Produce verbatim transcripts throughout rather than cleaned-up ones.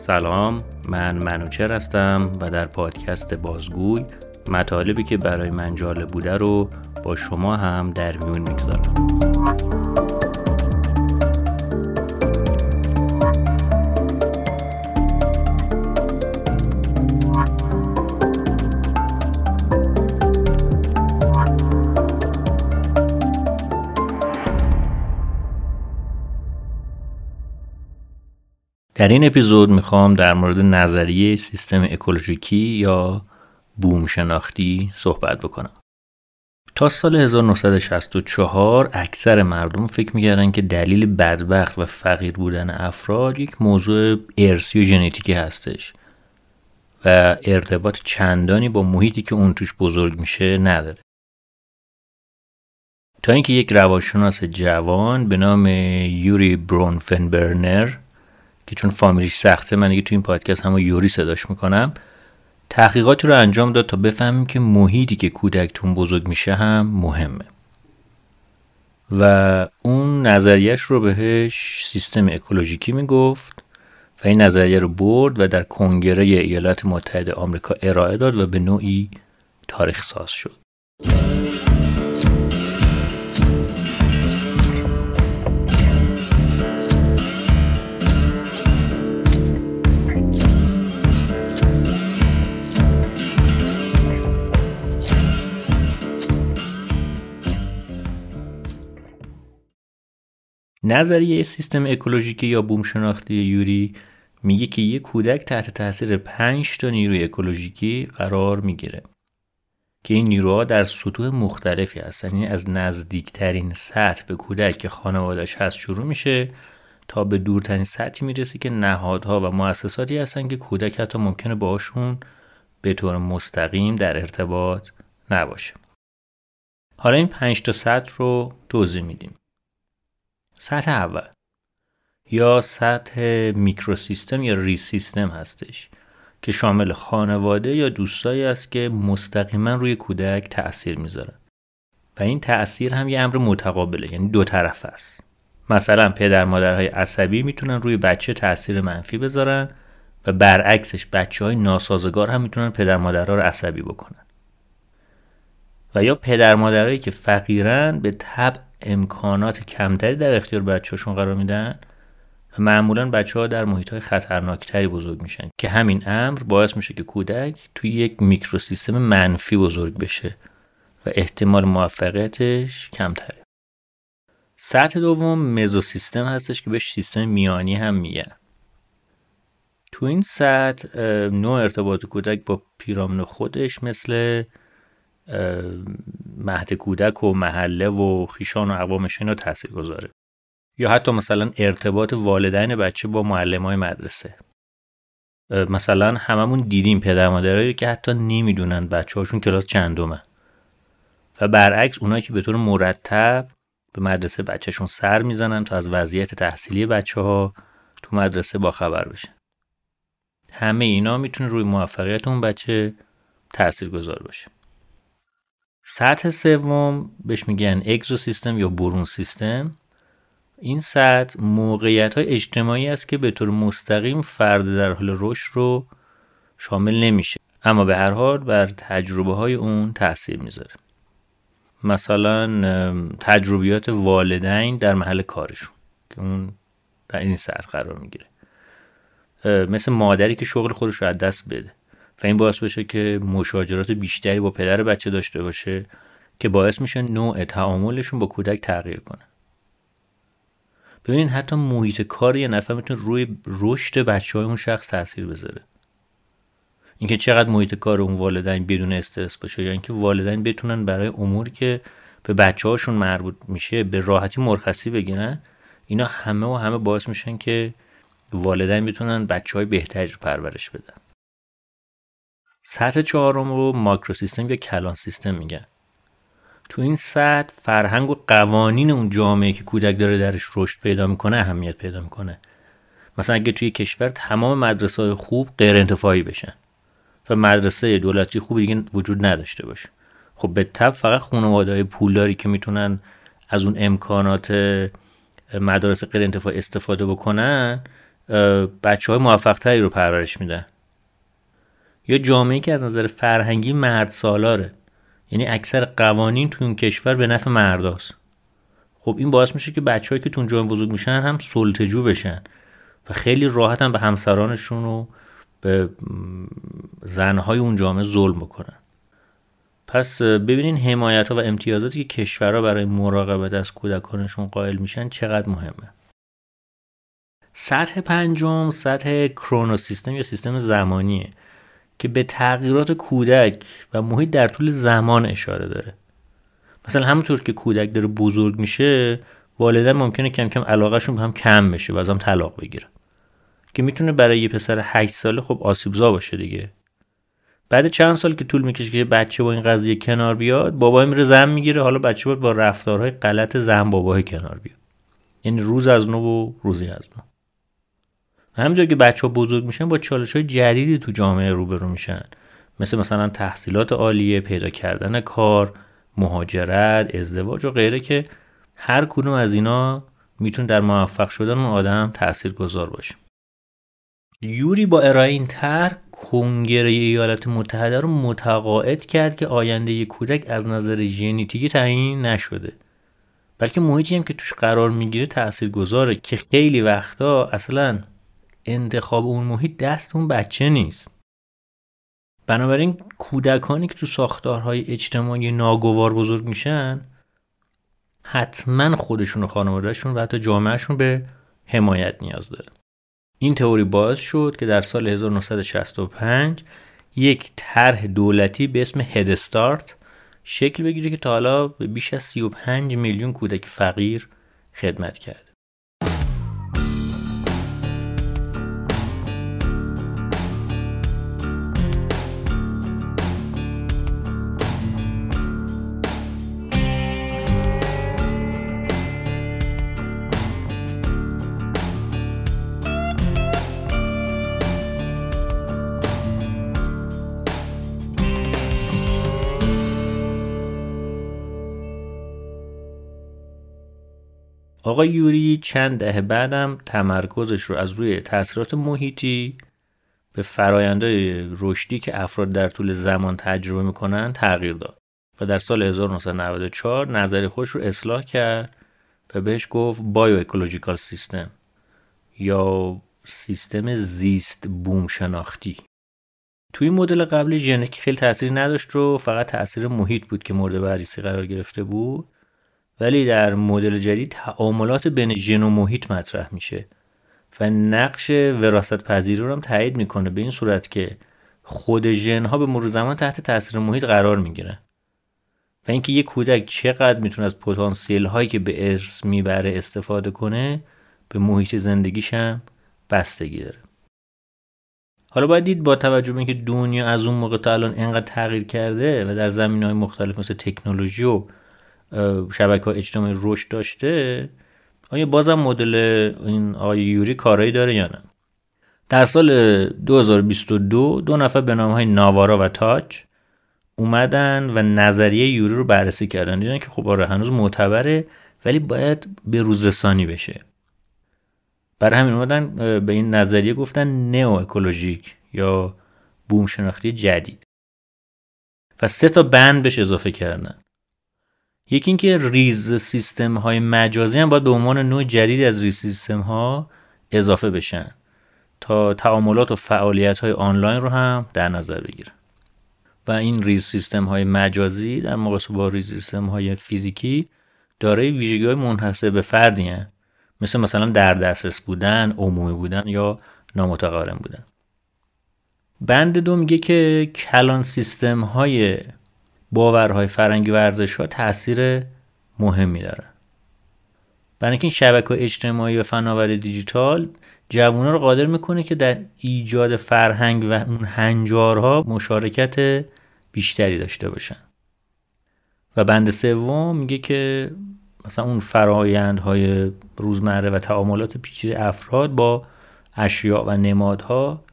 سلام، من منوچهر هستم و در پادکست بازگوی مطالبی که برای من جالب بوده رو با شما هم در میون میگذارم. در این اپیزود میخوام در مورد نظریه سیستم اکولوژیکی یا بوم شناختی صحبت بکنم. تا سال هزار و نهصد و شصت و چهار اکثر مردم فکر میکردن که دلیل بدبخت و فقیر بودن افراد یک موضوع ارثی و ژنتیکی هستش و ارتباط چندانی با محیطی که اون توش بزرگ میشه نداره. تا اینکه یک روانشناس جوان به نام یوری برونفنبرنر که چون فامیلیش سخته من دیگه تو این پادکست همون یوری صداش میکنم، تحقیقاتی رو انجام داد تا بفهمیم که محیطی که کودکتون بزرگ میشه هم مهمه و اون نظریهش رو بهش سیستم اکولوژیکی میگفت و این نظریه رو برد و در کنگره ایالات متحده آمریکا ارائه داد و به نوعی تاریخ ساز شد. نظریه سیستم اکولوژیکی یا بوم شناختی یوری میگه که یک کودک تحت تاثیر پنج تا نیروی اکولوژیکی قرار میگیره که این نیروها در سطوح مختلفی هستن، یعنی از نزدیکترین سطح به کودک که خانواده‌اش هست شروع میشه تا به دورترین سطحی میرسه که نهادها و مؤسساتی هستن که کودک حتی ممکنه باشون به طور مستقیم در ارتباط نباشه. حالا این پنج تا سطح رو توضیح میدیم. سطح اول یا سطح میکروسیستم یا ری سیستم هستش که شامل خانواده یا دوستایی است که مستقیما روی کودک تأثیر میذاره و این تأثیر هم یه امر متقابله، یعنی دو طرف است. مثلا پدر مادرهای عصبی میتونن روی بچه تأثیر منفی بذارن و برعکسش بچه‌های ناسازگار هم میتونن پدر مادرها رو عصبی بکنن. و یا پدر مادرایی که فقیرن به طبع امکانات کمتری در اختیار بچه‌هاشون قرار میدن و معمولاً بچه‌ها در محیط‌های خطرناکتری بزرگ میشن که همین امر باعث میشه که کودک توی یک میکروسیستم منفی بزرگ بشه و احتمال موفقیتش کمتره. سطح دوم مزوسیستم هستش که بهش سیستم میانی هم میگن. تو این سطح نوع ارتباط کودک با پیرامون خودش مثل مهد کودک و محله و خیشان و عوامش اینا تاثیر گذاره، یا حتی مثلا ارتباط والدین بچه با معلمای مدرسه. مثلا هممون دیدیم پدر مادرایی که حتی نمیدونن بچه‌هاشون کلاس چندمه و برعکس اونایی که به طور مرتب به مدرسه بچه‌شون سر میزنن تا از وضعیت تحصیلی بچه‌ها تو مدرسه باخبر بشن. همه اینا میتونه روی موفقیت اون بچه تاثیرگذار باشه. سطح سوم بهش میگن اگزو سیستم یا برون سیستم. این سطح موقعیت‌های اجتماعی است که به طور مستقیم فرد در حال رشد رو شامل نمیشه، اما به هر حال بر تجربه‌های اون تاثیر میذاره. مثلا تجربیات والدین در محل کارشون که اون در این سطح قرار میگیره، مثل مادری که شغل خودش رو از دست بده و این باعث بشه که مشاجرات بیشتری با پدر بچه داشته باشه که باعث میشه نوع تعاملشون با کودک تغییر کنه. ببینین حتی محیط کار یه نفر میتونه روی رشد بچه‌های اون شخص تاثیر بذاره. اینکه چقدر محیط کار اون والدین بدون استرس باشه یا اینکه والدین بتونن برای اموری که به بچه‌هاشون مربوط میشه به راحتی مرخصی بگیرن، اینا همه و همه باعث میشن که والدین بتونن بچه‌های بهتری رو پرورش بدن. سطح چهارم رو ماکرو سیستم یا کلان سیستم میگن. تو این سطح فرهنگ و قوانین اون جامعه که کودک داره درش رشد پیدا میکنه اهمیت پیدا میکنه. مثلا اگه توی کشور تمام مدرسه‌های خوب غیر انتفاعی بشن و مدرسه دولتی خوب دیگه وجود نداشته باشه، خب به تبع فقط خانواده‌های پولداری که میتونن از اون امکانات مدارس غیر انتفاعی استفاده بکنن بچه های موفق تری رو پرورش میدن. یا جامعه‌ای که از نظر فرهنگی مرد سالاره، یعنی اکثر قوانین تو اون کشور به نفع مرداست. خب این باعث میشه که بچه‌هایی که تو اون جامعه بزرگ میشن هم سلطه‌جو بشن و خیلی راحت هم به همسرانشون و به زنهای اون جامعه ظلم بکنن. پس ببینین حمایت‌ها و امتیازاتی که کشورها برای مراقبت از کودکانشون قائل میشن چقدر مهمه. سطح پنجم سطح کرونوسیستم یا سیستم زمانیه که به تغییرات کودک و محیط در طول زمان اشاره داره. مثلا همونطور که کودک داره بزرگ میشه، والدین ممکنه کم کم علاقهشون به هم کم بشه و از هم طلاق بگیرن، که میتونه برای یه پسر هشت ساله خب آسیبزا باشه دیگه. بعد چند سال که طول میکشه که بچه با این قضیه کنار بیاد، بابا میره زن میگیره، حالا بچه با رفتارهای غلط زن بابا کنار بیاد. یعنی روز از نو و روزی از نو. همونجوری که بچه‌ها بزرگ میشن با چالش‌های جدیدی تو جامعه روبرو میشن، مثل مثلا تحصیلات عالیه، پیدا کردن کار، مهاجرت، ازدواج و غیره، که هر کدوم از اینا میتونه در موفق شدن اون آدم تاثیرگذار باشه. یوری با ارائه این طرح کنگره ایالات متحده رو متقاعد کرد که آینده یک کودک از نظر ژنتیکی تعیین نشده، بلکه محیطی هم که توش قرار میگیره تاثیرگذاره، که خیلی وقتا اصلاً انتخاب اون محیط دست اون بچه نیست. بنابراین کودکانی که تو ساختارهای اجتماعی ناگوار بزرگ میشن حتما خودشون و خانوادهشون و حتی جامعهشون به حمایت نیاز داره. این تئوری باعث شد که در سال هزار و نهصد و شصت و پنج یک طرح دولتی به اسم هدستارت شکل بگیره که تا حالا به بیش از سی و پنج میلیون کودک فقیر خدمت کرده. آقای یوری چند دهه بعدم تمرکزش رو از روی تأثیرات محیطی به فرآیندهای رشدی که افراد در طول زمان تجربه میکنن تغییر داد و در سال هزار و نهصد و نود و چهار نظر خودش رو اصلاح کرد و بهش گفت بایو اکولوژیکال سیستم یا سیستم زیست بوم شناختی. توی مدل قبلی ژنتیک خیلی تأثیری نداشت و فقط تأثیر محیط بود که مورد بررسی قرار گرفته بود، ولی در مدل جدید تعاملات بین ژن و محیط مطرح میشه و نقش وراثت پذیری رو هم تایید میکنه، به این صورت که خود ژن ها به مرور زمان تحت تاثیر محیط قرار میگیرن و اینکه یک کودک چقدر میتونه از پتانسیل هایی که به ارث میبره استفاده کنه به محیط زندگیش هم بستگی داره. حالا باید دید با توجه به اینکه دنیا از اون موقع تا الان اینقدر تغییر کرده و در زمینه‌های مختلف مثل تکنولوژی و شبکه‌های اجتماعی رشد داشته، آیا بازم مدل این آقای یوری کارایی داره یا نه. در سال دو هزار و بیست و دو دو نفر به نام‌های ناوارا و تاچ اومدن و نظریه یوری رو بررسی کردن، دیدن که خب آره هنوز معتبره ولی باید به روزرسانی بشه. برای همین اومدن به این نظریه گفتن نئو اکولوژیک یا بوم شناختی جدید و سه تا بند بهش اضافه کردن. یکی این که ریز سیستم های مجازی هم باید به عنوان نوع جدید از ریز سیستم ها اضافه بشن تا تعاملات و فعالیت های آنلاین رو هم در نظر بگیرن و این ریز سیستم های مجازی در مقایسه با ریز سیستم های فیزیکی دارای ویژگی های منحصر به فردی هستند، مثل مثلا در دسترس بودن، عمومی بودن یا نامتقارن بودن. بند دو میگه که کلان سیستم های باورهای فرهنگی و ارزش‌ها تأثیر مهمی داره. برای اینکه این شبکه‌های اجتماعی و فناوری دیجیتال جوان‌ها رو قادر می‌کنه که در ایجاد فرهنگ و اون هنجارها مشارکت بیشتری داشته باشن. و بند سوم میگه که مثلا اون فرآیندهای روزمره و تعاملات پیچیده افراد با اشیاء و نمادها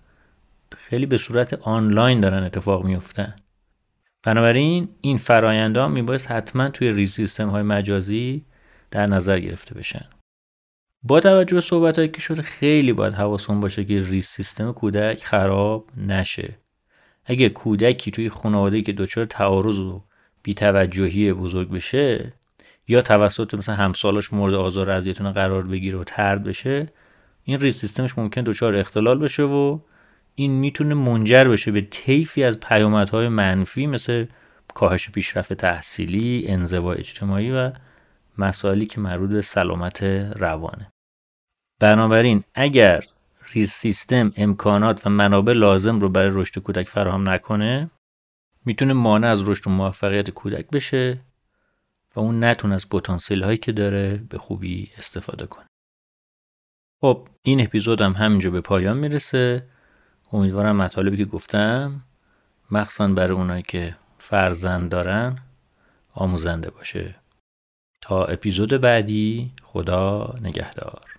خیلی به صورت آنلاین دارن اتفاق می‌افتن. بنابراین این فرآیندها میبایست حتما توی ریز سیستم‌های مجازی در نظر گرفته بشن. با توجه به صحبتایی که شد خیلی باید حواسمون باشه که ریس سیستم کودک خراب نشه. اگه کودکی توی خانواده‌ای که دچار تعارض و بی‌توجهی بزرگ بشه یا توسط مثلا همسالاش مورد آزار و اذیتونه قرار بگیره و طرد بشه، این ریس سیستمش ممکن دچار اختلال بشه و این میتونه منجر بشه به طیفی از پیامدهای منفی مثل کاهش پیشرفت تحصیلی، انزوا اجتماعی و مسائلی که مربوط به سلامت روانه. بنابراین اگر ریس سیستم امکانات و منابع لازم رو برای رشد کودک فراهم نکنه، میتونه مانع از رشد و موفقیت کودک بشه و اون نتونه از پتانسیل هایی که داره به خوبی استفاده کنه. خب این اپیزود هم همینجا به پایان میرسه. امیدوارم مطالبی که گفتم مخصوصا برای اونایی که فرزند دارن آموزنده باشه. تا اپیزود بعدی، خدا نگهدار.